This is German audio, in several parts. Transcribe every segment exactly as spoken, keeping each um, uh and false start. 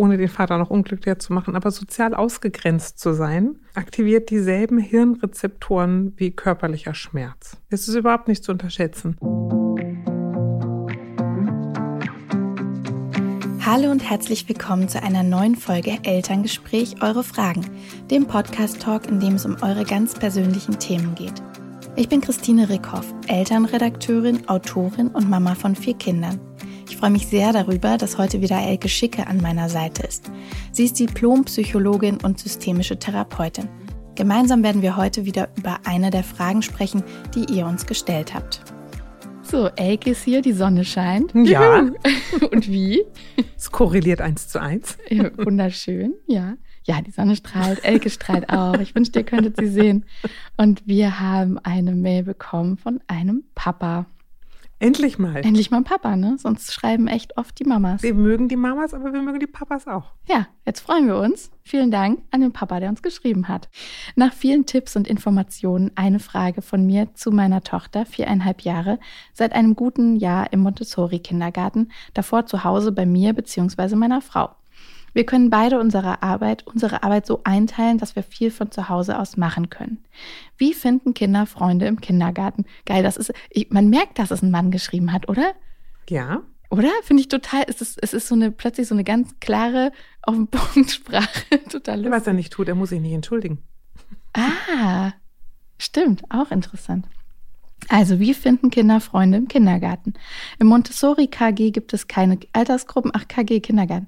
ohne den Vater noch unglücklicher zu machen, aber sozial ausgegrenzt zu sein, aktiviert dieselben Hirnrezeptoren wie körperlicher Schmerz. Das ist überhaupt nicht zu unterschätzen. Hallo und herzlich willkommen zu einer neuen Folge Elterngespräch, Eure Fragen, dem Podcast-Talk, in dem es um eure ganz persönlichen Themen geht. Ich bin Christine Rickhoff, Elternredakteurin, Autorin und Mama von vier Kindern. Ich freue mich sehr darüber, dass heute wieder Elke Schicke an meiner Seite ist. Sie ist Diplompsychologin und systemische Therapeutin. Gemeinsam werden wir heute wieder über eine der Fragen sprechen, die ihr uns gestellt habt. So, Elke ist hier, die Sonne scheint. Ja. Und wie? Es korreliert eins zu eins. Ja, wunderschön, ja. Ja, die Sonne strahlt, Elke strahlt auch. Ich wünschte, ihr könntet sie sehen. Und wir haben eine Mail bekommen von einem Papa. Endlich mal. Endlich mal ein Papa, ne? Sonst schreiben echt oft die Mamas. Wir mögen die Mamas, aber wir mögen die Papas auch. Ja, jetzt freuen wir uns. Vielen Dank an den Papa, der uns geschrieben hat. Nach vielen Tipps und Informationen eine Frage von mir zu meiner Tochter, viereinhalb Jahre, seit einem guten Jahr im Montessori-Kindergarten, davor zu Hause bei mir bzw. meiner Frau. Wir können beide unsere Arbeit, unsere Arbeit so einteilen, dass wir viel von zu Hause aus machen können. Wie finden Kinder Freunde im Kindergarten? Geil, das ist, ich, man merkt, dass es ein Mann geschrieben hat, oder? Ja. Oder? Finde ich total, es ist, es ist so eine, plötzlich so eine ganz klare, auf den Punkt Sprache. Total lustig. Was er nicht tut, er muss sich nicht entschuldigen. Ah, stimmt, auch interessant. Also, wie finden Kinder Freunde im Kindergarten? Im Montessori-K G gibt es keine Altersgruppen, ach K G, Kindergarten.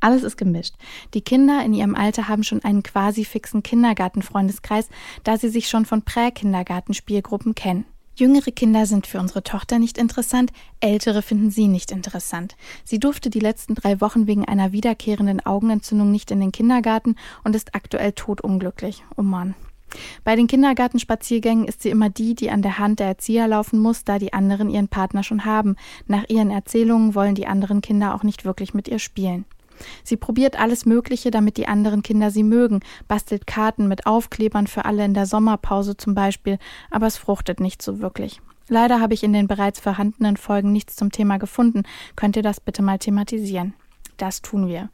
Alles ist gemischt. Die Kinder in ihrem Alter haben schon einen quasi fixen Kindergarten-Freundeskreis, da sie sich schon von Prä-Kindergarten-Spielgruppen kennen. Jüngere Kinder sind für unsere Tochter nicht interessant, ältere finden sie nicht interessant. Sie durfte die letzten drei Wochen wegen einer wiederkehrenden Augenentzündung nicht in den Kindergarten und ist aktuell todunglücklich. Oh Mann. Bei den Kindergartenspaziergängen ist sie immer die, die an der Hand der Erzieher laufen muss, da die anderen ihren Partner schon haben. Nach ihren Erzählungen wollen die anderen Kinder auch nicht wirklich mit ihr spielen. Sie probiert alles Mögliche, damit die anderen Kinder sie mögen, bastelt Karten mit Aufklebern für alle in der Sommerpause zum Beispiel, aber es fruchtet nicht so wirklich. Leider habe ich in den bereits vorhandenen Folgen nichts zum Thema gefunden. Könnt ihr das bitte mal thematisieren? Das tun wir.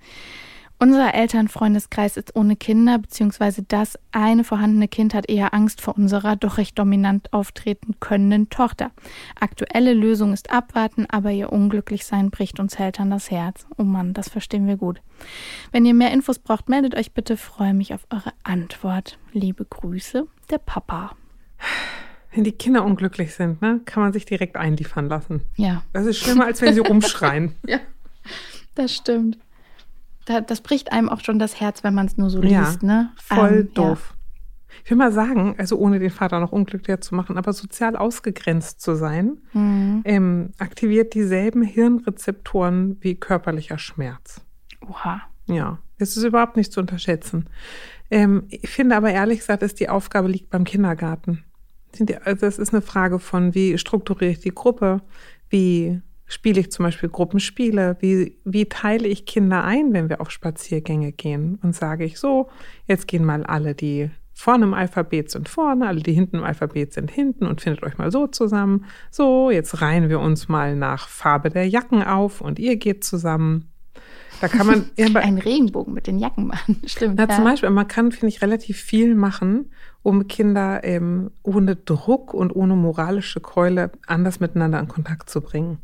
Unser Elternfreundeskreis ist ohne Kinder, beziehungsweise das eine vorhandene Kind hat eher Angst vor unserer doch recht dominant auftreten könnenden Tochter. Aktuelle Lösung ist abwarten, aber ihr Unglücklichsein bricht uns Eltern das Herz. Oh Mann, das verstehen wir gut. Wenn ihr mehr Infos braucht, meldet euch bitte. Freue mich auf eure Antwort. Liebe Grüße, der Papa. Wenn die Kinder unglücklich sind, ne, kann man sich direkt einliefern lassen. Ja. Das ist schlimmer, als wenn sie rumschreien. Ja, das stimmt. Das bricht einem auch schon das Herz, wenn man es nur so liest, ja, ne? Voll ähm, doof. Ja. Ich will mal sagen, also ohne den Vater noch unglücklicher zu machen, aber sozial ausgegrenzt zu sein, mhm. ähm, aktiviert dieselben Hirnrezeptoren wie körperlicher Schmerz. Oha. Ja, das ist überhaupt nicht zu unterschätzen. Ähm, ich finde aber ehrlich gesagt, dass die Aufgabe liegt beim Kindergarten. Das ist eine Frage von, wie strukturiere ich die Gruppe, wie... Spiele ich zum Beispiel Gruppenspiele? Wie, wie teile ich Kinder ein, wenn wir auf Spaziergänge gehen? Und sage ich so, jetzt gehen mal alle, die vorne im Alphabet sind vorne, alle, die hinten im Alphabet sind hinten und findet euch mal so zusammen. So, jetzt reihen wir uns mal nach Farbe der Jacken auf und ihr geht zusammen. Da kann man einen Regenbogen mit den Jacken machen. Stimmt. Na, ja. Zum Beispiel, man kann, finde ich, relativ viel machen, um Kinder ähm, ohne Druck und ohne moralische Keule anders miteinander in Kontakt zu bringen.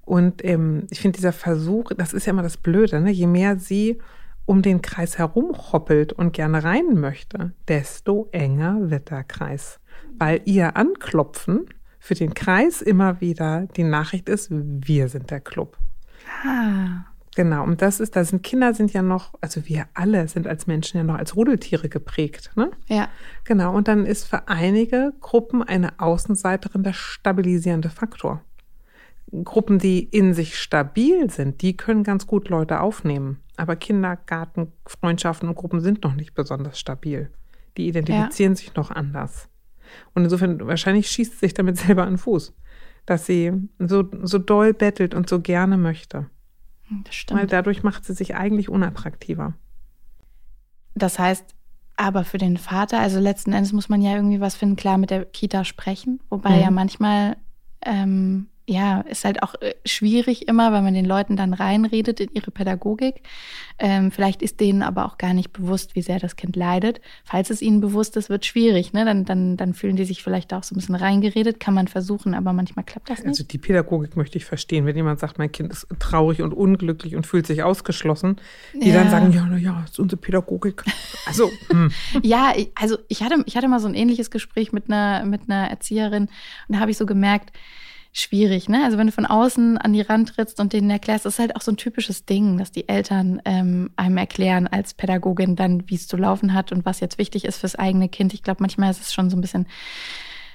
Und ähm, ich finde, dieser Versuch, das ist ja immer das Blöde, ne? Je mehr sie um den Kreis herumhoppelt und gerne rein möchte, desto enger wird der Kreis. Weil ihr Anklopfen für den Kreis immer wieder die Nachricht ist, wir sind der Club. Ah. Genau, und das ist, da sind Kinder sind ja noch, also wir alle sind als Menschen ja noch als Rudeltiere geprägt, ne? Ja. Genau, und dann ist für einige Gruppen eine Außenseiterin der stabilisierende Faktor. Gruppen, die in sich stabil sind, die können ganz gut Leute aufnehmen. Aber Kindergarten, Freundschaften und Gruppen sind noch nicht besonders stabil. Die identifizieren ja. sich noch anders. Und insofern, wahrscheinlich schießt sie sich damit selber an den Fuß, dass sie so, so doll bettelt und so gerne möchte. Das stimmt. Weil dadurch macht sie sich eigentlich unattraktiver. Das heißt, aber für den Vater, also letzten Endes muss man ja irgendwie was finden, klar mit der Kita sprechen. Wobei mhm. ja manchmal... Ähm, ja, ist halt auch schwierig immer, weil man den Leuten dann reinredet in ihre Pädagogik. Ähm, vielleicht ist denen aber auch gar nicht bewusst, wie sehr das Kind leidet. Falls es ihnen bewusst ist, wird schwierig, ne? Dann, dann, dann fühlen die sich vielleicht auch so ein bisschen reingeredet. Kann man versuchen, aber manchmal klappt das nicht. Also die Pädagogik möchte ich verstehen. Wenn jemand sagt, mein Kind ist traurig und unglücklich und fühlt sich ausgeschlossen, die ja. dann sagen, ja, na ja, das ist unsere Pädagogik. Also, hm. ja, also ich hatte, ich hatte mal so ein ähnliches Gespräch mit einer, mit einer Erzieherin und da habe ich so gemerkt, schwierig, ne? Also wenn du von außen an die Rand trittst und denen erklärst, das ist halt auch so ein typisches Ding, dass die Eltern ähm, einem erklären als Pädagogin dann, wie es zu laufen hat und was jetzt wichtig ist fürs eigene Kind. Ich glaube, manchmal ist es schon so ein bisschen,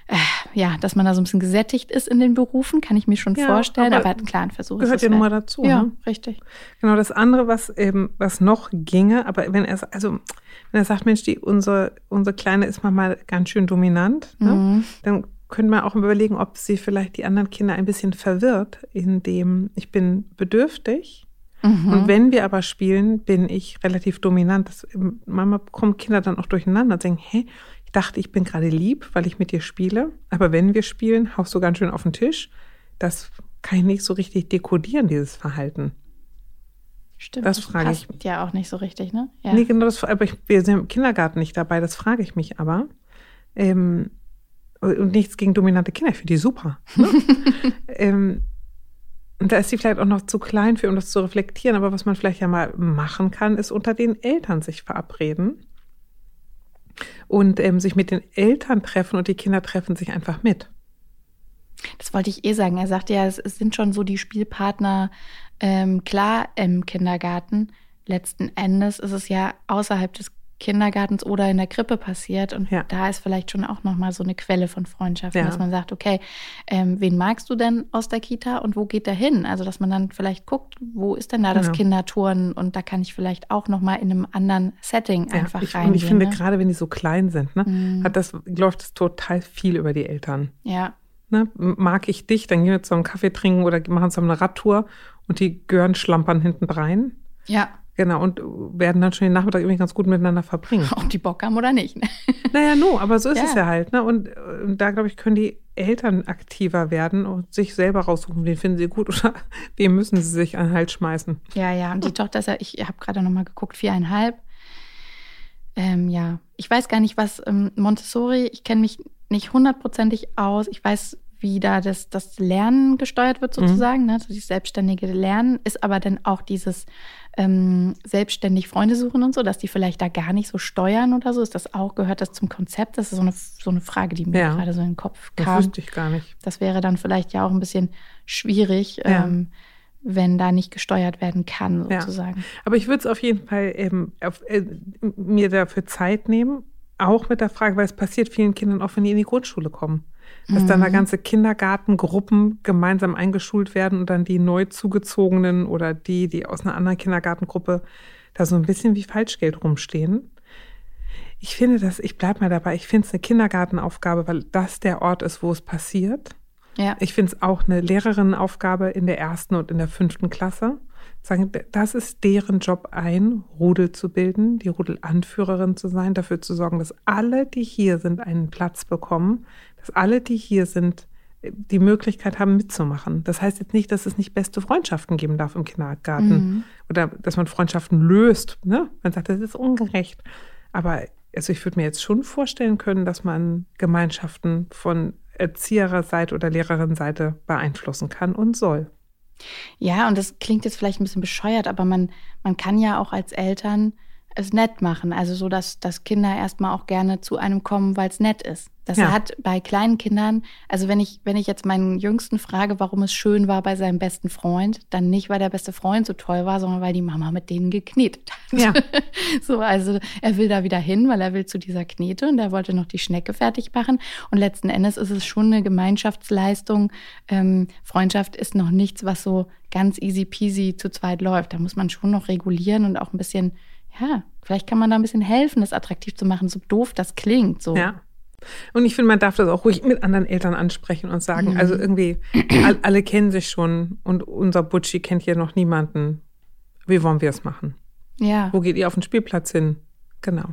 äh, ja, dass man da so ein bisschen gesättigt ist in den Berufen, kann ich mir schon ja, vorstellen, aber, aber einen klaren Versuch gehört ist ja nun mal dazu. Ja, ne? Richtig. Genau, das andere, was eben, was noch ginge, aber wenn er, also wenn er sagt, Mensch, die, unsere, unsere Kleine ist manchmal ganz schön dominant, ne? Mhm. Dann können wir auch überlegen, ob sie vielleicht die anderen Kinder ein bisschen verwirrt, indem ich bin bedürftig. Mhm. Und wenn wir aber spielen, bin ich relativ dominant. Das, Mama kommen Kinder dann auch durcheinander und denken, hä, ich dachte, ich bin gerade lieb, weil ich mit dir spiele. Aber wenn wir spielen, haust du ganz schön auf den Tisch. Das kann ich nicht so richtig dekodieren, dieses Verhalten. Stimmt, das, das frage passt ich. Ja auch nicht so richtig, ne? Ja. Nee, genau, das, aber ich, wir sind im Kindergarten nicht dabei, das frage ich mich aber. Ähm, Und nichts gegen dominante Kinder, ich finde die super. Ne? ähm, und da ist sie vielleicht auch noch zu klein für, um das zu reflektieren. Aber was man vielleicht ja mal machen kann, ist unter den Eltern sich verabreden und ähm, sich mit den Eltern treffen und die Kinder treffen sich einfach mit. Das wollte ich eh sagen. Er sagte ja, es sind schon so die Spielpartner ähm, klar im Kindergarten. Letzten Endes ist es ja außerhalb des Kindergartens oder in der Krippe passiert und ja. da ist vielleicht schon auch nochmal so eine Quelle von Freundschaften, ja. dass man sagt, okay, ähm, wen magst du denn aus der Kita und wo geht der hin? Also dass man dann vielleicht guckt, wo ist denn da das genau. Kinderturnen und da kann ich vielleicht auch nochmal in einem anderen Setting ja, einfach ich, reingehen. Und ich finde, ne? gerade wenn die so klein sind, ne, mhm. hat das, läuft das total viel über die Eltern. Ja. Ne, mag ich dich, dann gehen wir zusammen Kaffee trinken oder machen zusammen eine Radtour und die Gören schlampern hinten rein. Ja. Genau, und werden dann schon den Nachmittag irgendwie ganz gut miteinander verbringen. Ob die Bock haben oder nicht. Ne? Naja, no, aber so ist ja. es ja halt. Ne? Und, und da, glaube ich, können die Eltern aktiver werden und sich selber raussuchen, wen finden sie gut oder wem müssen sie sich an den Hals schmeißen. Ja, ja, und die hm. Tochter ist ja, ich habe gerade nochmal geguckt, viereinhalb. Ähm, ja, ich weiß gar nicht, was ähm, Montessori, ich kenne mich nicht hundertprozentig aus. Ich weiß, wie da das, das Lernen gesteuert wird sozusagen, mhm. ne? Also dieses selbstständige Lernen ist aber dann auch dieses ähm, selbstständig Freunde suchen und so, dass die vielleicht da gar nicht so steuern oder so, ist das auch, gehört das zum Konzept? Das ist so eine, so eine Frage, die mir ja. gerade so in den Kopf kam. Das wüsste ich gar nicht. Das wäre dann vielleicht ja auch ein bisschen schwierig, ja. ähm, wenn da nicht gesteuert werden kann sozusagen. Ja. Aber ich würde es auf jeden Fall ähm, auf, äh, mir dafür Zeit nehmen, auch mit der Frage, weil es passiert vielen Kindern auch, wenn die in die Grundschule kommen. Dass dann da ganze Kindergartengruppen gemeinsam eingeschult werden und dann die neu zugezogenen oder die, die aus einer anderen Kindergartengruppe da so ein bisschen wie Falschgeld rumstehen. Ich finde das, ich bleibe mal dabei, ich finde es eine Kindergartenaufgabe, weil das der Ort ist, wo es passiert. Ja. Ich finde es auch eine Lehrerinnenaufgabe in der ersten und in der fünften Klasse. Sagen, das ist deren Job ein, Rudel zu bilden, die Rudelanführerin zu sein, dafür zu sorgen, dass alle, die hier sind, einen Platz bekommen, dass alle, die hier sind, die Möglichkeit haben, mitzumachen. Das heißt jetzt nicht, dass es nicht beste Freundschaften geben darf im Kindergarten mhm. oder dass man Freundschaften löst. Ne? Man sagt, das ist ungerecht. Aber also ich würde mir jetzt schon vorstellen können, dass man Gemeinschaften von Erziehererseite oder Lehrerinseite beeinflussen kann und soll. Ja, und das klingt jetzt vielleicht ein bisschen bescheuert, aber man, man kann ja auch als Eltern es nett machen. Also so, dass, dass Kinder erstmal auch gerne zu einem kommen, weil es nett ist. Das ja. hat bei kleinen Kindern, also wenn ich, wenn ich jetzt meinen Jüngsten frage, warum es schön war bei seinem besten Freund, dann nicht, weil der beste Freund so toll war, sondern weil die Mama mit denen geknetet hat. Ja. So, also er will da wieder hin, weil er will zu dieser Knete und er wollte noch die Schnecke fertig machen. Und letzten Endes ist es schon eine Gemeinschaftsleistung. Ähm, Freundschaft ist noch nichts, was so ganz easy peasy zu zweit läuft. Da muss man schon noch regulieren und auch ein bisschen, ja, vielleicht kann man da ein bisschen helfen, das attraktiv zu machen, so doof das klingt. So. Ja. Und ich finde, man darf das auch ruhig mit anderen Eltern ansprechen und sagen, mhm. also irgendwie, all, alle kennen sich schon und unser Butschi kennt hier noch niemanden. Wie wollen wir es machen? Ja. Wo geht ihr auf den Spielplatz hin? Genau.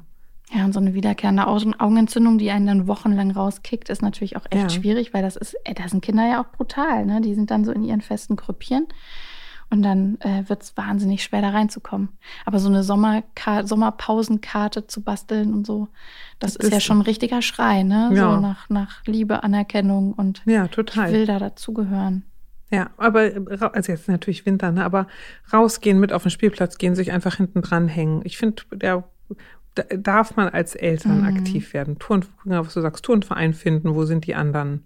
Ja, und so eine wiederkehrende Augenentzündung, die einen dann wochenlang rauskickt, ist natürlich auch echt ja. schwierig, weil das ist, ey, da sind Kinder ja auch brutal, ne? Die sind dann so in ihren festen Grüppchen und dann äh, wird es wahnsinnig schwer, da reinzukommen. Aber so eine Sommerka- Sommerpausenkarte zu basteln und so, das, das ist, ist ja schon ein richtiger Schrei, ne? Ja. So nach, nach Liebe, Anerkennung und ja, total. Ich will da dazugehören. Ja, aber, also jetzt natürlich Winter, ne? Aber rausgehen, mit auf den Spielplatz gehen, sich einfach hinten dran hängen. Ich finde, der darf man als Eltern mhm. aktiv werden. Turn, was du sagst, Turnverein finden, wo sind die anderen?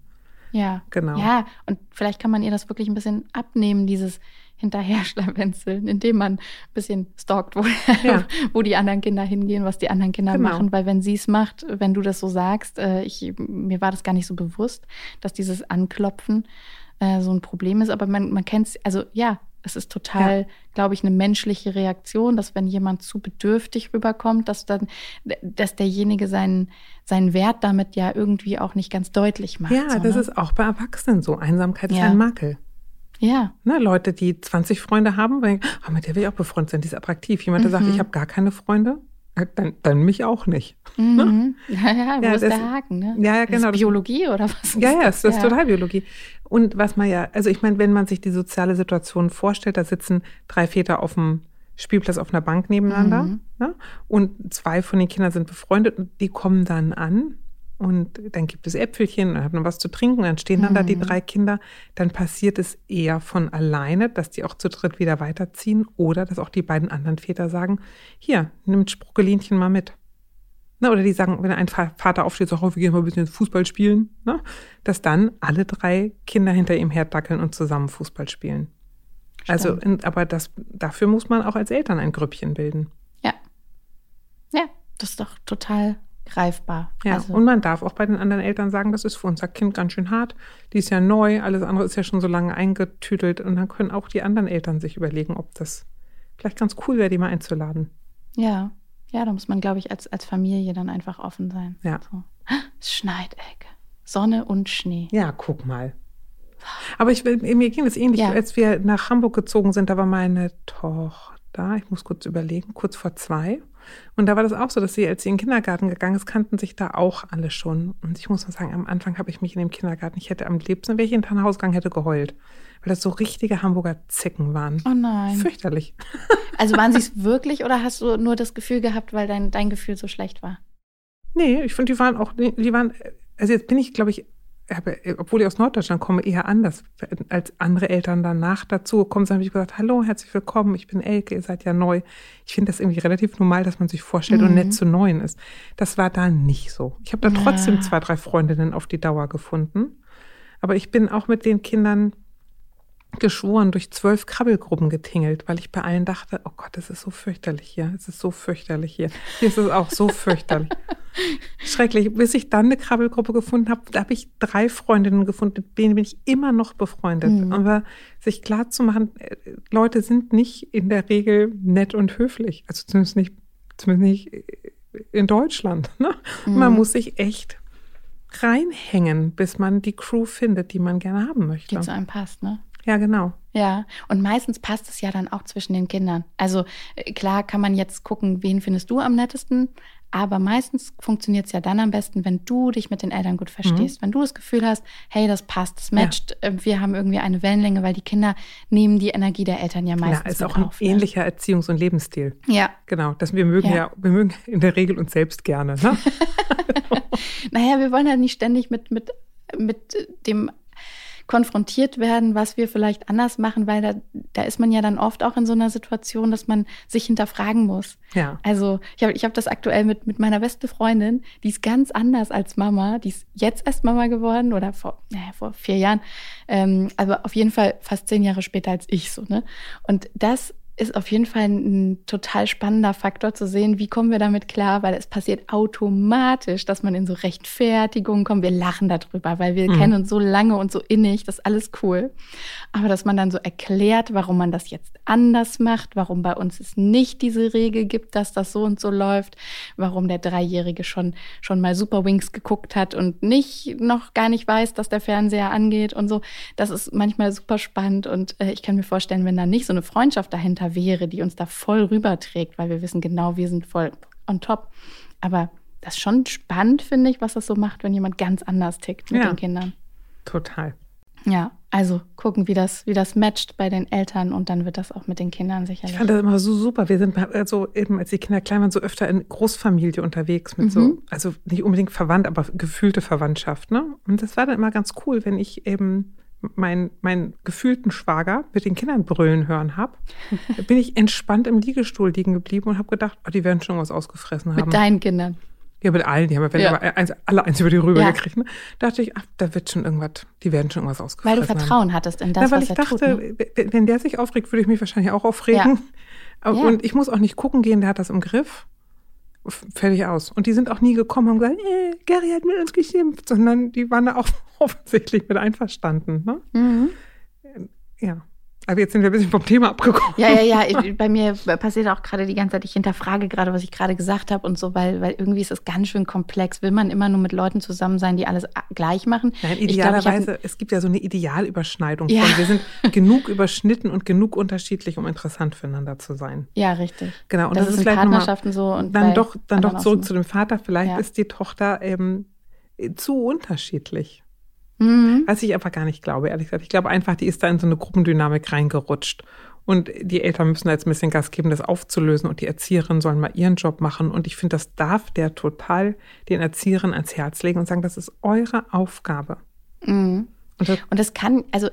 Ja, genau. Ja, und vielleicht kann man ihr das wirklich ein bisschen abnehmen, dieses Hinterherschlawenzeln, indem man ein bisschen stalkt, wo, ja. wo die anderen Kinder hingehen, was die anderen Kinder genau. machen. Weil wenn sie es macht, wenn du das so sagst, ich, mir war das gar nicht so bewusst, dass dieses Anklopfen so ein Problem ist. Aber man, man kennt es, also ja, es ist total, ja. glaube ich, eine menschliche Reaktion, dass wenn jemand zu bedürftig rüberkommt, dass dann, dass derjenige seinen, seinen Wert damit ja irgendwie auch nicht ganz deutlich macht. Ja, so, das ne? ist auch bei Erwachsenen so. Einsamkeit ja. ist ein Makel. Ja. Ne, Leute, die zwanzig Freunde haben, denken, oh, mit der will ich auch befreundet sein, die ist attraktiv. Jemand, der mhm. sagt, ich habe gar keine Freunde, dann, dann mich auch nicht. Mhm. Ne? Ja, ja, wo ja, ist das, der Haken? Ne? Ja, ja, genau. Ist Biologie oder was? Ist ja, ja, das, das ist ja. total Biologie. Und was man ja, also ich meine, wenn man sich die soziale Situation vorstellt, da sitzen drei Väter auf dem Spielplatz auf einer Bank nebeneinander mhm. ne? und zwei von den Kindern sind befreundet und die kommen dann an und dann gibt es Äpfelchen und dann hat man was zu trinken, dann stehen dann mhm. da die drei Kinder, dann passiert es eher von alleine, dass die auch zu dritt wieder weiterziehen oder dass auch die beiden anderen Väter sagen, hier, nimmt Spruckelinchen mal mit. Ne, oder die sagen, wenn ein Vater aufsteht, sagt, oh, wir gehen mal ein bisschen Fußball spielen, ne, dass dann alle drei Kinder hinter ihm herdackeln und zusammen Fußball spielen. Stimmt. Also, aber das, dafür muss man auch als Eltern ein Grüppchen bilden. Ja. Ja, das ist doch total greifbar. Ja, also. Und man darf auch bei den anderen Eltern sagen, das ist für unser Kind ganz schön hart, die ist ja neu, alles andere ist ja schon so lange eingetütelt und dann können auch die anderen Eltern sich überlegen, ob das vielleicht ganz cool wäre, die mal einzuladen. Ja. Ja, da muss man, glaube ich, als, als Familie dann einfach offen sein. Ja. So. Es schneit, Elke. Sonne und Schnee. Ja, guck mal. Aber ich, mir ging das ähnlich. Ja. Als wir nach Hamburg gezogen sind, da war meine Tochter, ich muss kurz überlegen, kurz vor zwei. Und da war das auch so, dass sie, als sie in den Kindergarten gegangen ist, kannten sich da auch alle schon. Und ich muss mal sagen, am Anfang habe ich mich in dem Kindergarten, ich hätte am liebsten, wenn ich in den Hausgang hätte, geheult. Weil das so richtige Hamburger Zicken waren. Oh nein. Fürchterlich. Also waren sie es wirklich oder hast du nur das Gefühl gehabt, weil dein, dein Gefühl so schlecht war? Nee, ich finde, die waren auch, die waren, also jetzt bin ich, glaube ich, obwohl ich aus Norddeutschland komme, eher anders als andere Eltern danach dazu gekommen sind, habe ich gesagt, hallo, herzlich willkommen, ich bin Elke, ihr seid ja neu. Ich finde das irgendwie relativ normal, dass man sich vorstellt mhm. und nett zu Neuen ist. Das war da nicht so. Ich habe da ja. trotzdem zwei, drei Freundinnen auf die Dauer gefunden. Aber ich bin auch mit den Kindern geschworen durch zwölf Krabbelgruppen getingelt, weil ich bei allen dachte, oh Gott, es ist so fürchterlich hier, es ist so fürchterlich hier, hier ist es auch so fürchterlich. Schrecklich, bis ich dann eine Krabbelgruppe gefunden habe, da habe ich drei Freundinnen gefunden, mit denen bin ich immer noch befreundet. Mhm. Aber sich klar zu machen, Leute sind nicht in der Regel nett und höflich, also zumindest nicht, zumindest nicht in Deutschland. Ne? Mhm. Man muss sich echt reinhängen, bis man die Crew findet, die man gerne haben möchte. Die zu einem passt, ne? Ja, genau. Ja, und meistens passt es ja dann auch zwischen den Kindern. Also klar kann man jetzt gucken, wen findest du am nettesten, aber meistens funktioniert es ja dann am besten, wenn du dich mit den Eltern gut verstehst. Mhm. Wenn du das Gefühl hast, hey, das passt, das matcht, ja. wir haben irgendwie eine Wellenlänge, weil die Kinder nehmen die Energie der Eltern ja meistens mit auf. Ja, ist auch ein auf, ähnlicher ne? Erziehungs- und Lebensstil. Ja. Genau, dass wir mögen ja, ja wir mögen in der Regel uns selbst gerne. Ne? Naja, wir wollen ja halt nicht ständig mit, mit, mit dem konfrontiert werden, was wir vielleicht anders machen, weil da, da ist man ja dann oft auch in so einer Situation, dass man sich hinterfragen muss. Ja. Also ich habe ich hab das aktuell mit, mit meiner besten Freundin, die ist ganz anders als Mama, die ist jetzt erst Mama geworden oder vor, naja, vor vier Jahren, ähm, aber auf jeden Fall fast zehn Jahre später als ich so, ne? Und das ist auf jeden Fall ein, ein total spannender Faktor zu sehen, wie kommen wir damit klar, weil es passiert automatisch, dass man in so Rechtfertigungen kommt. Wir lachen darüber, weil wir mhm. kennen uns so lange und so innig, das ist alles cool. Aber dass man dann so erklärt, warum man das jetzt anders macht, warum bei uns es nicht diese Regel gibt, dass das so und so läuft, warum der Dreijährige schon, schon mal Super Wings geguckt hat und nicht noch gar nicht weiß, dass der Fernseher angeht und so. Das ist manchmal super spannend und äh, ich kann mir vorstellen, wenn da nicht so eine Freundschaft dahinter wäre, die uns da voll rüberträgt, weil wir wissen genau, wir sind voll on top. Aber das ist schon spannend, finde ich, was das so macht, wenn jemand ganz anders tickt mit ja, den Kindern. Total. Ja, also gucken, wie das, wie das matcht bei den Eltern und dann wird das auch mit den Kindern sicherlich. Ich fand das immer so super. Wir sind also eben, als die Kinder klein waren, so öfter in Großfamilie unterwegs mit mhm. so, also nicht unbedingt verwandt, aber gefühlte Verwandtschaft, ne? Und das war dann immer ganz cool, wenn ich eben meinen mein gefühlten Schwager mit den Kindern brüllen hören habe, bin ich entspannt im Liegestuhl liegen geblieben und habe gedacht, oh, die werden schon was ausgefressen haben. Mit deinen Kindern? Ja, mit allen. Die haben ja, ja. Eins, alle eins über die Rübe ja. gekriegt. Ne? Da dachte ich, ach, da wird schon irgendwas, die werden schon irgendwas ausgefressen. Weil du Vertrauen haben. hattest in das, Na, weil was ich er dachte, tut, ne? Wenn der sich aufregt, würde ich mich wahrscheinlich auch aufregen. Ja. Ja. Und ich muss auch nicht gucken gehen, der hat das im Griff. Fertig aus. Und die sind auch nie gekommen und haben gesagt, äh, Gary hat mit uns geschimpft, sondern die waren da auch offensichtlich mit einverstanden. Ne? Mhm. Ja. Aber jetzt sind wir ein bisschen vom Thema abgekommen. Ja, ja, ja. Ich, bei mir passiert auch gerade die ganze Zeit, ich hinterfrage gerade, was ich gerade gesagt habe und so, weil, weil irgendwie ist das ganz schön komplex. Will man immer nur mit Leuten zusammen sein, die alles gleich machen? Nein, idealerweise, es gibt ja so eine Idealüberschneidung ja. von, wir sind genug überschnitten und genug unterschiedlich, um interessant füreinander zu sein. Ja, richtig. Genau. Und das, das ist, ist in Partnerschaften so. Und dann doch, dann doch zurück so. Zu dem Vater. Vielleicht ja. ist die Tochter ähm, zu unterschiedlich. Mhm. Was ich aber gar nicht glaube, ehrlich gesagt. Ich glaube einfach, die ist da in so eine Gruppendynamik reingerutscht. Und die Eltern müssen da jetzt ein bisschen Gas geben, das aufzulösen. Und die Erzieherinnen sollen mal ihren Job machen. Und ich finde, das darf der total den Erzieherinnen ans Herz legen und sagen, das ist eure Aufgabe. Mhm. Und, das, und das kann, also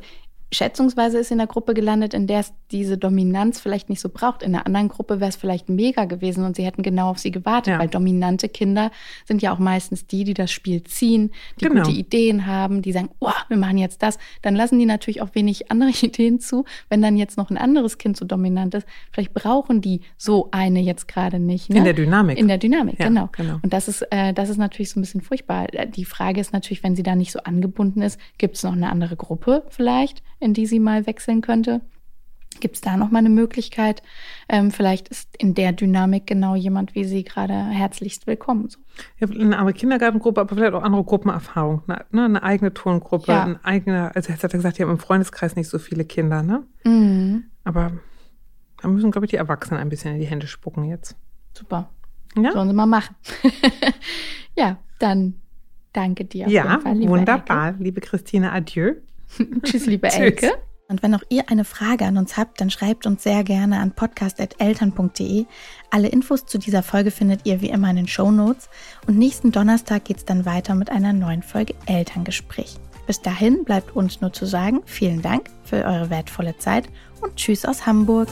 schätzungsweise ist sie in einer Gruppe gelandet, in der es diese Dominanz vielleicht nicht so braucht. In einer anderen Gruppe wäre es vielleicht mega gewesen und sie hätten genau auf sie gewartet, ja. weil dominante Kinder sind ja auch meistens die, die das Spiel ziehen, die genau. gute Ideen haben, die sagen, oh, wir machen jetzt das. Dann lassen die natürlich auch wenig andere Ideen zu. Wenn dann jetzt noch ein anderes Kind so dominant ist, vielleicht brauchen die so eine jetzt gerade nicht. Ne? In der Dynamik. In der Dynamik, ja, genau. genau. Und das ist, äh, das ist natürlich so ein bisschen furchtbar. Die Frage ist natürlich, wenn sie da nicht so angebunden ist, gibt es noch eine andere Gruppe vielleicht, in die sie mal wechseln könnte? Gibt es da nochmal eine Möglichkeit? Ähm, vielleicht ist in der Dynamik genau jemand wie sie gerade herzlichst willkommen. So. Ja, eine andere Kindergartengruppe, aber vielleicht auch andere Gruppenerfahrung. Ne? Eine eigene Turngruppe, ja. ein eigener, also jetzt hat er gesagt, die haben im Freundeskreis nicht so viele Kinder, ne? Mhm. Aber da müssen, glaube ich, die Erwachsenen ein bisschen in die Hände spucken jetzt. Super. Ja? Sollen sie mal machen. Ja, dann danke dir. Auf ja, jeden Fall, liebe wunderbar, Elke. Liebe Christine, adieu. Tschüss, liebe Elke. Tschüss. Und wenn auch ihr eine Frage an uns habt, dann schreibt uns sehr gerne an podcast at eltern punkt de. Alle Infos zu dieser Folge findet ihr wie immer in den Shownotes. Und nächsten Donnerstag geht's dann weiter mit einer neuen Folge Elterngespräch. Bis dahin bleibt uns nur zu sagen, vielen Dank für eure wertvolle Zeit und tschüss aus Hamburg.